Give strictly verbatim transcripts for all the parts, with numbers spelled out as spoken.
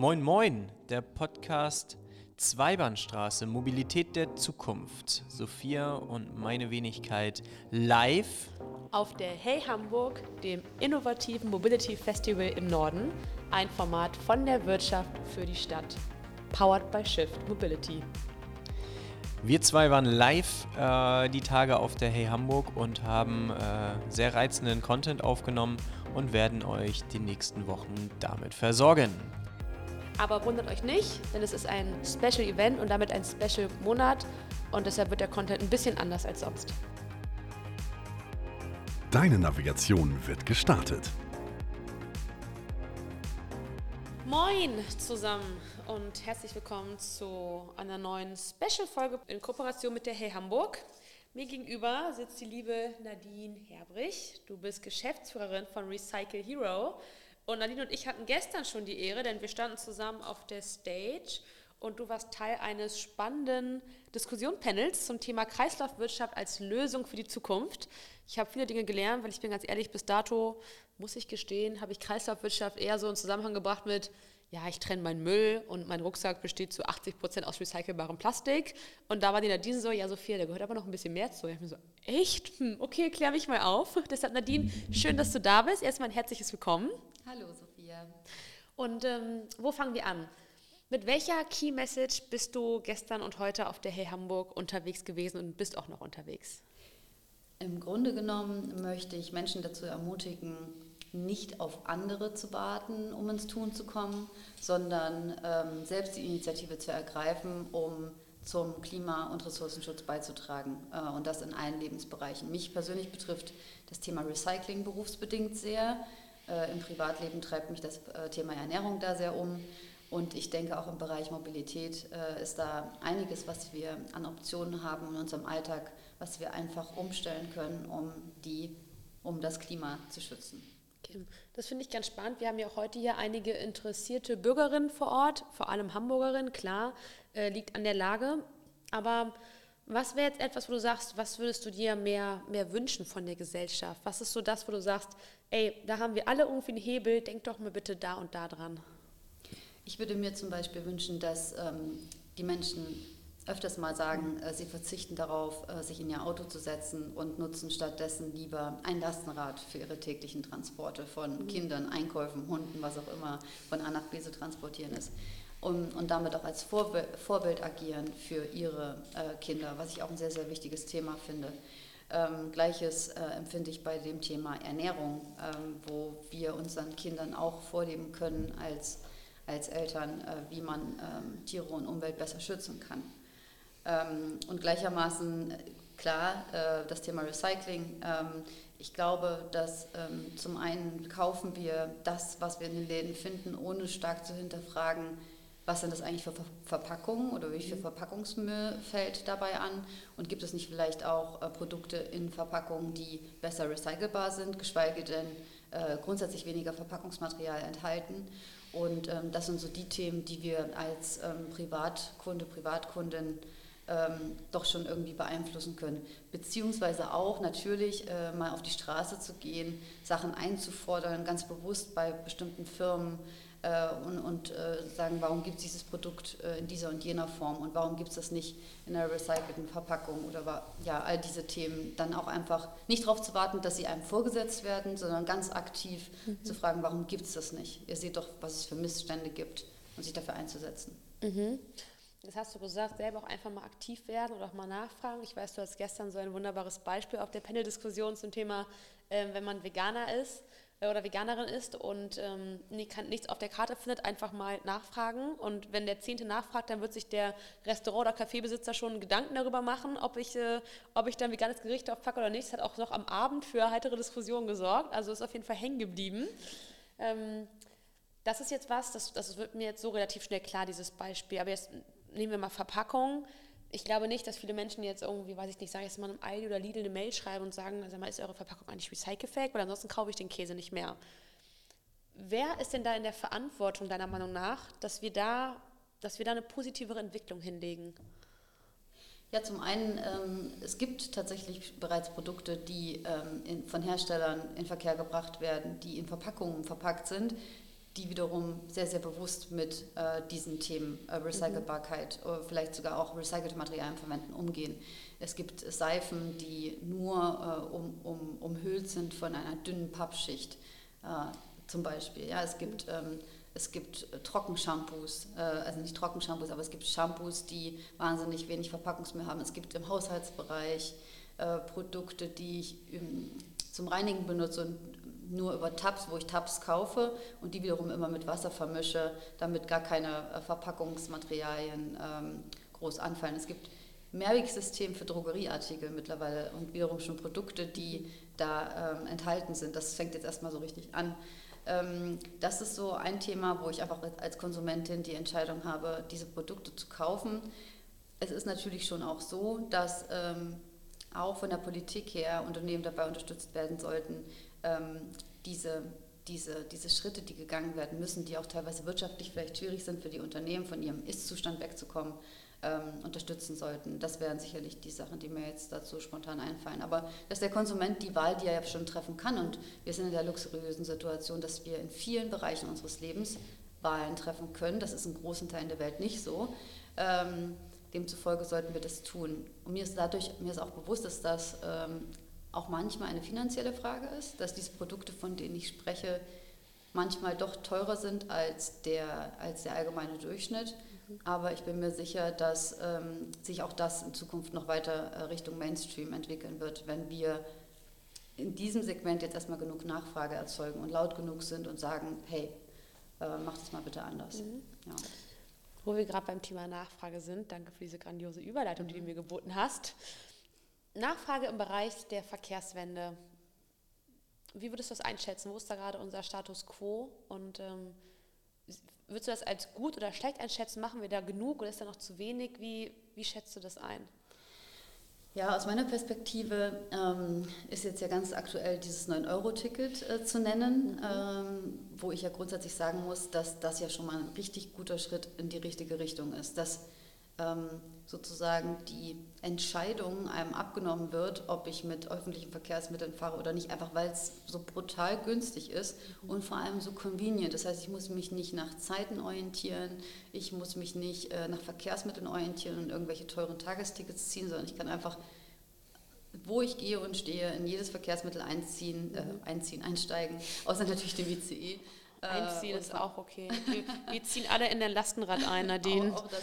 Moin Moin, der Podcast Zweibahnstraße, Mobilität der Zukunft. Sophia und meine Wenigkeit live auf der Hey Hamburg, dem innovativen Mobility Festival im Norden. Ein Format von der Wirtschaft für die Stadt. Powered by Shift Mobility. Wir zwei waren live äh, die Tage auf der Hey Hamburg und haben äh, sehr reizenden Content aufgenommen und werden euch die nächsten Wochen damit versorgen. Aber wundert euch nicht, denn es ist ein Special Event und damit ein Special Monat und deshalb wird der Content ein bisschen anders als sonst. Deine Navigation wird gestartet. Moin zusammen und herzlich willkommen zu einer neuen Special-Folge in Kooperation mit der Hey Hamburg. Mir gegenüber sitzt die liebe Nadine Herbrich. Du bist Geschäftsführerin von Recycle Hero. Und Nadine und ich hatten gestern schon die Ehre, denn wir standen zusammen auf der Stage und du warst Teil eines spannenden Diskussionspanels zum Thema Kreislaufwirtschaft als Lösung für die Zukunft. Ich habe viele Dinge gelernt, weil ich bin ganz ehrlich, bis dato, muss ich gestehen, habe ich Kreislaufwirtschaft eher so in Zusammenhang gebracht mit, ja, ich trenne meinen Müll und mein Rucksack besteht zu achtzig Prozent aus recycelbarem Plastik. Und da war die Nadine so, ja Sophia, da gehört aber noch ein bisschen mehr zu. Ich habe mir so, echt? Hm, okay, klär mich mal auf. Deshalb Nadine, schön, dass du da bist. Erstmal ein herzliches Willkommen. Hallo Sophia. Und ähm, wo fangen wir an? Mit welcher Key Message bist du gestern und heute auf der Hey Hamburg unterwegs gewesen und bist auch noch unterwegs? Im Grunde genommen möchte ich Menschen dazu ermutigen, nicht auf andere zu warten, um ins Tun zu kommen, sondern ähm, selbst die Initiative zu ergreifen, um zum Klima- und Ressourcenschutz beizutragen äh, und das in allen Lebensbereichen. Mich persönlich betrifft das Thema Recycling berufsbedingt sehr. Äh, im Privatleben treibt mich das äh, Thema Ernährung da sehr um und ich denke auch im Bereich Mobilität äh, ist da einiges, was wir an Optionen haben in unserem Alltag, was wir einfach umstellen können, um, die, um das Klima zu schützen. Das finde ich ganz spannend. Wir haben ja auch heute hier einige interessierte Bürgerinnen vor Ort, vor allem Hamburgerinnen, klar, äh, liegt an der Lage. Aber was wäre jetzt etwas, wo du sagst, was würdest du dir mehr, mehr wünschen von der Gesellschaft? Was ist so das, wo du sagst, ey, da haben wir alle irgendwie einen Hebel, denk doch mal bitte da und da dran. Ich würde mir zum Beispiel wünschen, dass ähm, die Menschen öfters mal sagen, äh, sie verzichten darauf, äh, sich in ihr Auto zu setzen und nutzen stattdessen lieber ein Lastenrad für ihre täglichen Transporte von mhm. Kindern, Einkäufen, Hunden, was auch immer von A nach B zu transportieren ist. Und, und damit auch als Vorbild, Vorbild agieren für ihre äh, Kinder, was ich auch ein sehr, sehr wichtiges Thema finde. Ähm, Gleiches äh, empfinde ich bei dem Thema Ernährung, ähm, wo wir unseren Kindern auch vorleben können als, als Eltern, äh, wie man ähm, Tiere und Umwelt besser schützen kann. Und gleichermaßen, klar, das Thema Recycling. Ich glaube, dass zum einen kaufen wir das, was wir in den Läden finden, ohne stark zu hinterfragen, was sind das eigentlich für Verpackungen oder wie viel Verpackungsmüll fällt dabei an und gibt es nicht vielleicht auch Produkte in Verpackungen, die besser recycelbar sind, geschweige denn grundsätzlich weniger Verpackungsmaterial enthalten. Und das sind so die Themen, die wir als Privatkunde, Privatkundin Ähm, doch schon irgendwie beeinflussen können. Beziehungsweise auch natürlich äh, mal auf die Straße zu gehen, Sachen einzufordern, ganz bewusst bei bestimmten Firmen äh, und, und äh, sagen, warum gibt es dieses Produkt äh, in dieser und jener Form und warum gibt es das nicht in einer recycelten Verpackung oder war, ja, all diese Themen. Dann auch einfach nicht darauf zu warten, dass sie einem vorgesetzt werden, sondern ganz aktiv mhm. zu fragen, warum gibt es das nicht? Ihr seht doch, was es für Missstände gibt und sich dafür einzusetzen. Mhm. Das hast du gesagt, selber auch einfach mal aktiv werden oder auch mal nachfragen. Ich weiß, du hast gestern so ein wunderbares Beispiel auf der Panel-Diskussion zum Thema, äh, wenn man Veganer ist äh, oder Veganerin ist und ähm, nichts auf der Karte findet, einfach mal nachfragen. Und wenn der Zehnte nachfragt, dann wird sich der Restaurant- oder Cafébesitzer schon Gedanken darüber machen, ob ich, äh, ob ich dann veganes Gericht aufpacke oder nicht. Das hat auch noch am Abend für heitere Diskussionen gesorgt. Also ist auf jeden Fall hängen geblieben. Ähm, das ist jetzt was, das, das wird mir jetzt so relativ schnell klar, dieses Beispiel. Aber jetzt nehmen wir mal Verpackung. Ich glaube nicht, dass viele Menschen jetzt irgendwie, weiß ich nicht, sagen jetzt mal einem Aldi oder Lidl eine Mail schreiben und sagen, sag mal, ist eure Verpackung eigentlich recycelfähig, weil ansonsten kaufe ich den Käse nicht mehr. Wer ist denn da in der Verantwortung, deiner Meinung nach, dass wir da, dass wir da eine positivere Entwicklung hinlegen? Ja, zum einen, ähm, es gibt tatsächlich bereits Produkte, die ähm, in, von Herstellern in Verkehr gebracht werden, die in Verpackungen verpackt sind, die wiederum sehr, sehr bewusst mit äh, diesen Themen äh, Recycelbarkeit, mhm. oder vielleicht sogar auch recycelte Materialien verwenden, umgehen. Es gibt Seifen, die nur äh, um, um, umhüllt sind von einer dünnen Pappschicht, äh, zum Beispiel. Ja, es gibt... Ähm, Es gibt Trockenshampoos, also nicht Trockenshampoos, aber es gibt Shampoos, die wahnsinnig wenig Verpackungsmüll haben. Es gibt im Haushaltsbereich Produkte, die ich zum Reinigen benutze und nur über Tabs, wo ich Tabs kaufe und die wiederum immer mit Wasser vermische, damit gar keine Verpackungsmaterialien groß anfallen. Es gibt Mehrwegsystem für Drogerieartikel mittlerweile und wiederum schon Produkte, die da enthalten sind. Das fängt jetzt erstmal so richtig an. Das ist so ein Thema, wo ich einfach als Konsumentin die Entscheidung habe, diese Produkte zu kaufen. Es ist natürlich schon auch so, dass ähm, auch von der Politik her Unternehmen dabei unterstützt werden sollten, ähm, diese, diese, diese Schritte, die gegangen werden müssen, die auch teilweise wirtschaftlich vielleicht schwierig sind für die Unternehmen, von ihrem Ist-Zustand wegzukommen, ähm, unterstützen sollten. Das wären sicherlich die Sachen, die mir jetzt dazu spontan einfallen. Aber dass der Konsument die Wahl, die er ja schon treffen kann, und wir sind in der luxuriösen Situation, dass wir in vielen Bereichen unseres Lebens Wahlen treffen können. Das ist in großen Teilen der Welt nicht so. Ähm, demzufolge sollten wir das tun. Und mir ist dadurch, mir ist auch bewusst, dass das ähm, auch manchmal eine finanzielle Frage ist, dass diese Produkte, von denen ich spreche, manchmal doch teurer sind als der, als der allgemeine Durchschnitt. Aber ich bin mir sicher, dass ähm, sich auch das in Zukunft noch weiter äh, Richtung Mainstream entwickeln wird, wenn wir in diesem Segment jetzt erstmal genug Nachfrage erzeugen und laut genug sind und sagen, hey, äh, mach das mal bitte anders. Mhm. Ja. Wo wir gerade beim Thema Nachfrage sind, danke für diese grandiose Überleitung, mhm. die du mir geboten hast. Nachfrage im Bereich der Verkehrswende. Wie würdest du das einschätzen? Wo ist da gerade unser Status quo? Und ähm, würdest du das als gut oder schlecht einschätzen? Machen wir da genug oder ist da noch zu wenig? Wie, wie schätzt du das ein? Ja, aus meiner Perspektive ähm, ist jetzt ja ganz aktuell dieses neun Euro Ticket äh, zu nennen, mhm. ähm, wo ich ja grundsätzlich sagen muss, dass das ja schon mal ein richtig guter Schritt in die richtige Richtung ist, dass ähm, sozusagen die Entscheidung einem abgenommen wird, ob ich mit öffentlichen Verkehrsmitteln fahre oder nicht, einfach weil es so brutal günstig ist und vor allem so convenient. Das heißt, ich muss mich nicht nach Zeiten orientieren, ich muss mich nicht äh, nach Verkehrsmitteln orientieren und irgendwelche teuren Tagestickets ziehen, sondern ich kann einfach, wo ich gehe und stehe, in jedes Verkehrsmittel einziehen, äh, einziehen, einsteigen, außer natürlich dem I C E. Einziehen äh, ist auch okay. Wir, wir ziehen alle in den Lastenrad ein, Nadine. Auch, auch das,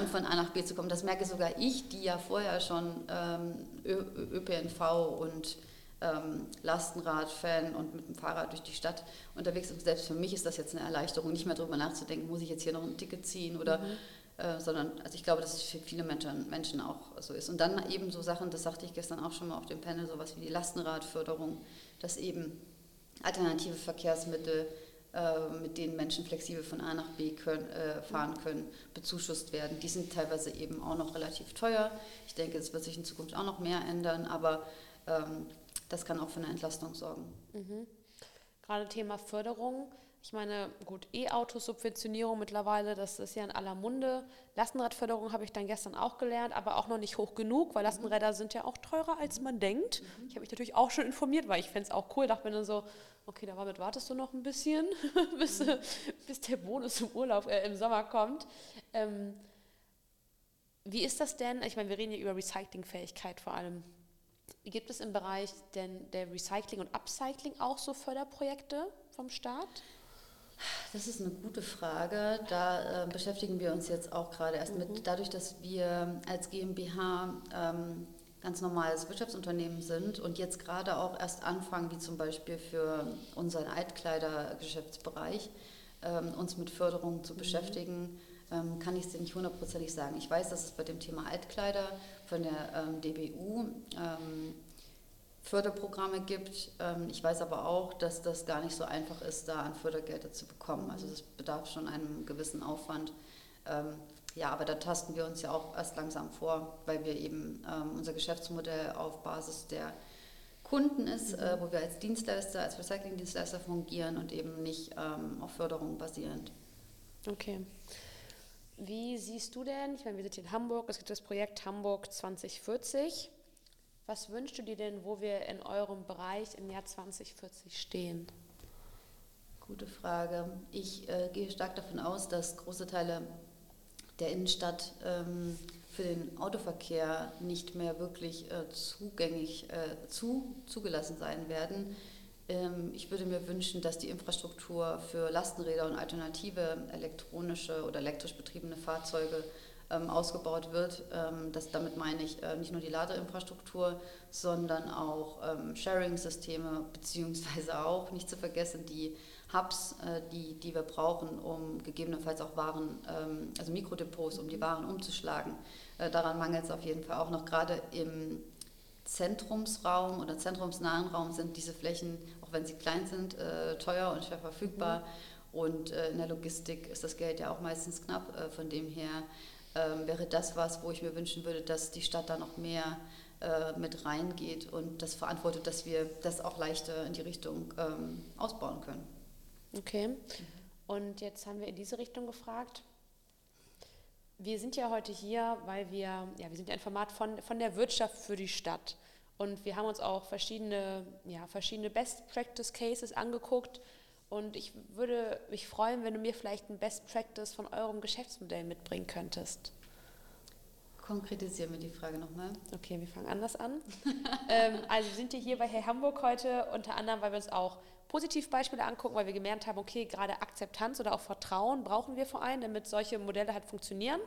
und von A nach B zu kommen, das merke sogar ich, die ja vorher schon ähm, Ö P N V und ähm, Lastenrad-Fan und mit dem Fahrrad durch die Stadt unterwegs ist. Selbst für mich ist das jetzt eine Erleichterung, nicht mehr darüber nachzudenken, muss ich jetzt hier noch ein Ticket ziehen oder, mhm. äh, sondern, also ich glaube, dass es für viele Menschen, Menschen auch so ist. Und dann eben so Sachen, das sagte ich gestern auch schon mal auf dem Panel, sowas wie die Lastenradförderung, dass eben alternative Verkehrsmittel, mit denen Menschen flexibel von A nach B können, äh, fahren können, bezuschusst werden. Die sind teilweise eben auch noch relativ teuer. Ich denke, das wird sich in Zukunft auch noch mehr ändern, aber ähm, das kann auch für eine Entlastung sorgen. Mhm. Gerade Thema Förderung. Ich meine, gut, E-Autos-Subventionierung mittlerweile, das ist ja in aller Munde. Lastenradförderung habe ich dann gestern auch gelernt, aber auch noch nicht hoch genug, weil Lastenräder sind ja auch teurer, als man denkt. Mhm. Ich habe mich natürlich auch schon informiert, weil ich fände es auch cool. Dachte mir dann so, okay, damit wartest du noch ein bisschen, bis, mhm. bis der Bonus im Urlaub, äh, im Sommer kommt. Ähm, wie ist das denn? Ich meine, wir reden ja über Recyclingfähigkeit vor allem. Gibt es im Bereich denn der Recycling und Upcycling auch so Förderprojekte vom Staat? Das ist eine gute Frage. Da äh, beschäftigen wir uns jetzt auch gerade erst mhm. mit. Dadurch, dass wir als GmbH ähm, ganz normales Wirtschaftsunternehmen sind und jetzt gerade auch erst anfangen, wie zum Beispiel für unseren Altkleidergeschäftsbereich, ähm, uns mit Förderung zu mhm. beschäftigen, ähm, kann ich es dir nicht hundertprozentig sagen. Ich weiß, dass es bei dem Thema Altkleider von der ähm, D B U ähm, Förderprogramme gibt. Ich weiß aber auch, dass das gar nicht so einfach ist, da an Fördergelder zu bekommen. Also das bedarf schon einem gewissen Aufwand. Ja, aber da tasten wir uns ja auch erst langsam vor, weil wir eben unser Geschäftsmodell auf Basis der Kunden ist, mhm. wo wir als Dienstleister, als Recyclingdienstleister fungieren und eben nicht auf Förderung basierend. Okay. Wie siehst du denn, ich meine, wir sind hier in Hamburg, es gibt das Projekt Hamburg zwanzig vierzig. Was wünschst du dir denn, wo wir in eurem Bereich im Jahr zwanzig vierzig stehen? Gute Frage. Ich äh, gehe stark davon aus, dass große Teile der Innenstadt ähm, für den Autoverkehr nicht mehr wirklich äh, zugänglich äh, zu, zugelassen sein werden. Ähm, ich würde mir wünschen, dass die Infrastruktur für Lastenräder und alternative elektronische oder elektrisch betriebene Fahrzeuge ähm, ausgebaut wird. Ähm, das, damit meine ich äh, nicht nur die Ladeinfrastruktur, sondern auch ähm, Sharing-Systeme, beziehungsweise auch nicht zu vergessen die Hubs, die, die wir brauchen, um gegebenenfalls auch Waren, also Mikrodepots, um die Waren umzuschlagen. Daran mangelt es auf jeden Fall auch noch. Gerade im Zentrumsraum oder zentrumsnahen Raum sind diese Flächen, auch wenn sie klein sind, teuer und schwer verfügbar. Mhm. Und in der Logistik ist das Geld ja auch meistens knapp. Von dem her wäre das was, wo ich mir wünschen würde, dass die Stadt da noch mehr mit reingeht und das verantwortet, dass wir das auch leichter in die Richtung ausbauen können. Okay, und jetzt haben wir in diese Richtung gefragt. Wir sind ja heute hier, weil wir, ja, wir sind ja ein Format von, von der Wirtschaft für die Stadt. Und wir haben uns auch verschiedene, ja, verschiedene Best-Practice-Cases angeguckt. Und ich würde mich freuen, wenn du mir vielleicht ein Best-Practice von eurem Geschäftsmodell mitbringen könntest. Konkretisieren wir die Frage nochmal. Okay, wir fangen anders an. ähm, also sind wir hier bei Hey Hamburg heute, unter anderem, weil wir uns auch Positivbeispiele angucken, weil wir gemerkt haben, okay, gerade Akzeptanz oder auch Vertrauen brauchen wir vor allem, damit solche Modelle halt funktionieren.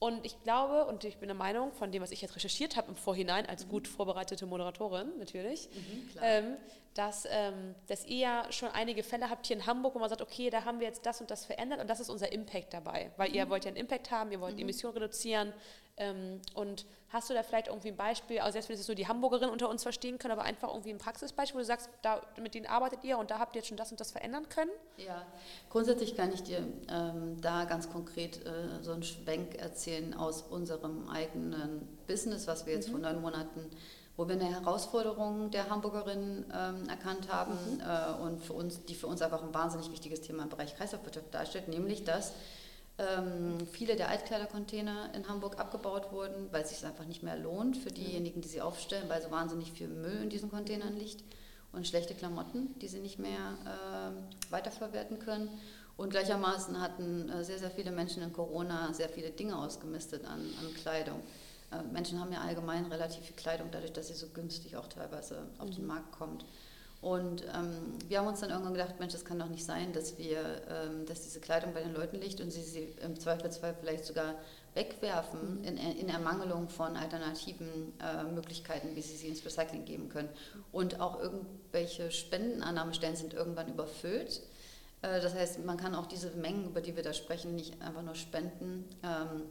Und ich glaube, und ich bin der Meinung, von dem, was ich jetzt recherchiert habe im Vorhinein, als gut vorbereitete Moderatorin natürlich, mhm, ähm, dass, ähm, dass ihr ja schon einige Fälle habt hier in Hamburg, wo man sagt, okay, da haben wir jetzt das und das verändert und das ist unser Impact dabei. Weil mhm. ihr wollt ja einen Impact haben, ihr wollt mhm. Emissionen reduzieren. Ähm, und hast du da vielleicht irgendwie ein Beispiel, also selbst wenn es nur die Hamburgerinnen unter uns verstehen können, aber einfach irgendwie ein Praxisbeispiel, wo du sagst, da, mit denen arbeitet ihr und da habt ihr jetzt schon das und das verändern können? Ja, grundsätzlich kann ich dir ähm, da ganz konkret äh, so einen Schwenk erzählen aus unserem eigenen Business, was wir jetzt mhm. vor neun Monaten, wo wir eine Herausforderung der Hamburgerinnen ähm, erkannt haben mhm. äh, und für uns, die für uns einfach ein wahnsinnig wichtiges Thema im Bereich Kreislaufwirtschaft darstellt, nämlich dass ähm, viele der Altkleidercontainer in Hamburg abgebaut wurden, weil es sich einfach nicht mehr lohnt für diejenigen, die sie aufstellen, weil so wahnsinnig viel Müll in diesen Containern liegt und schlechte Klamotten, die sie nicht mehr äh, weiterverwerten können. Und gleichermaßen hatten sehr, sehr viele Menschen in Corona sehr viele Dinge ausgemistet an, an Kleidung. Menschen haben ja allgemein relativ viel Kleidung, dadurch, dass sie so günstig auch teilweise auf den Markt kommt. Und ähm, wir haben uns dann irgendwann gedacht, Mensch, das kann doch nicht sein, dass, wir, ähm, dass diese Kleidung bei den Leuten liegt und sie sie im Zweifelsfall vielleicht sogar wegwerfen mhm. in, in Ermangelung von alternativen äh, Möglichkeiten, wie sie sie ins Recycling geben können. Und auch irgendwelche Spendenannahmestellen sind irgendwann überfüllt. Das heißt, man kann auch diese Mengen, über die wir da sprechen, nicht einfach nur spenden. Ähm,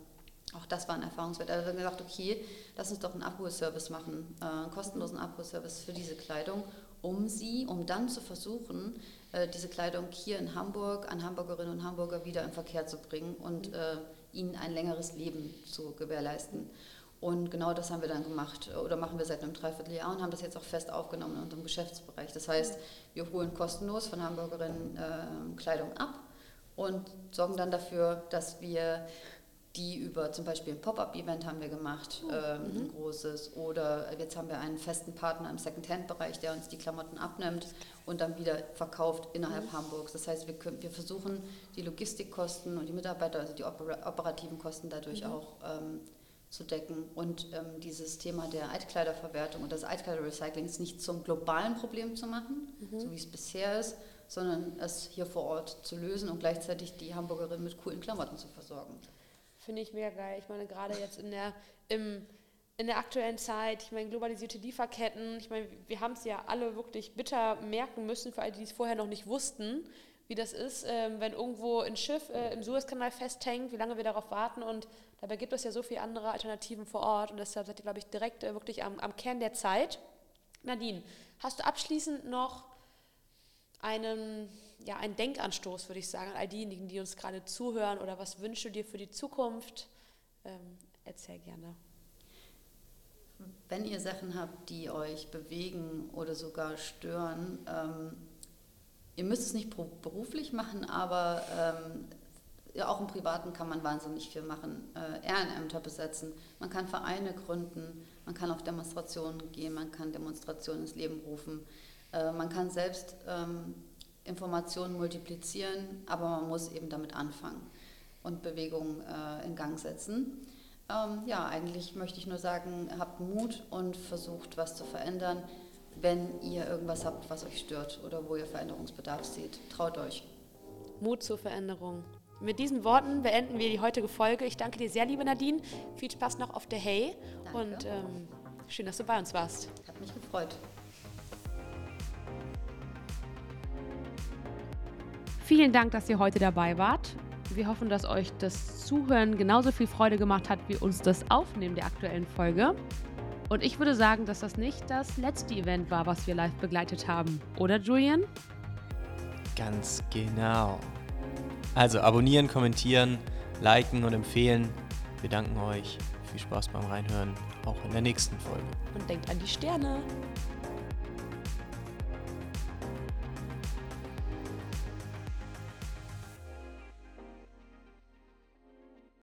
auch das war ein Erfahrungswert. Also wir haben gesagt, okay, lass uns doch einen Abholservice machen, äh, einen kostenlosen Abholservice für diese Kleidung, um sie, um dann zu versuchen, äh, diese Kleidung hier in Hamburg an Hamburgerinnen und Hamburger wieder in Verkehr zu bringen und äh, ihnen ein längeres Leben zu gewährleisten. Und genau das haben wir dann gemacht oder machen wir seit einem Dreivierteljahr und haben das jetzt auch fest aufgenommen in unserem Geschäftsbereich. Das heißt, wir holen kostenlos von Hamburgerinnen äh, Kleidung ab und sorgen dann dafür, dass wir die über zum Beispiel ein Pop-Up-Event haben wir gemacht, oh, äh, mhm. ein großes, oder jetzt haben wir einen festen Partner im Second-Hand-Bereich, der uns die Klamotten abnimmt und dann wieder verkauft innerhalb mhm. Hamburgs. Das heißt, wir, können, wir versuchen die Logistikkosten und die Mitarbeiter, also die oper- operativen Kosten dadurch mhm. auch ähm, zu decken und ähm, dieses Thema der Altkleiderverwertung und des Altkleiderrecyclings nicht zum globalen Problem zu machen, mhm. so wie es bisher ist, sondern es hier vor Ort zu lösen und gleichzeitig die Hamburgerin mit coolen Klamotten zu versorgen. Finde ich mega geil. Ich meine, gerade jetzt in der, im, in der aktuellen Zeit, ich meine, globalisierte Lieferketten, ich meine, wir haben es ja alle wirklich bitter merken müssen, für alle, die es vorher noch nicht wussten, wie das ist, ähm, wenn irgendwo ein Schiff äh, im Suezkanal festhängt, wie lange wir darauf warten. Und dabei gibt es ja so viele andere Alternativen vor Ort. Und deshalb seid ihr, glaube ich, direkt äh, wirklich am, am Kern der Zeit. Nadine, hast du abschließend noch einen, ja, einen Denkanstoß, würde ich sagen, an all diejenigen, die uns gerade zuhören? Oder was wünschst du dir für die Zukunft? Ähm, erzähl gerne. Wenn ihr Sachen habt, die euch bewegen oder sogar stören, ähm ihr müsst es nicht beruflich machen, aber ähm, ja, auch im Privaten kann man wahnsinnig viel machen, äh, Ehrenämter besetzen, man kann Vereine gründen, man kann auf Demonstrationen gehen, man kann Demonstrationen ins Leben rufen, äh, man kann selbst ähm, Informationen multiplizieren, aber man muss eben damit anfangen und Bewegung äh, in Gang setzen. Ähm, ja, eigentlich möchte ich nur sagen, habt Mut und versucht, was zu verändern, wenn ihr irgendwas habt, was euch stört oder wo ihr Veränderungsbedarf seht. Traut euch. Mut zur Veränderung. Mit diesen Worten beenden wir die heutige Folge. Ich danke dir sehr, liebe Nadine. Viel Spaß noch auf der Hey. Danke. Und ähm, schön, dass du bei uns warst. Hat mich gefreut. Vielen Dank, dass ihr heute dabei wart. Wir hoffen, dass euch das Zuhören genauso viel Freude gemacht hat, wie uns das Aufnehmen der aktuellen Folge. Und ich würde sagen, dass das nicht das letzte Event war, was wir live begleitet haben. Oder, Julian? Ganz genau. Also abonnieren, kommentieren, liken und empfehlen. Wir danken euch. Viel Spaß beim Reinhören, auch in der nächsten Folge. Und denkt an die Sterne.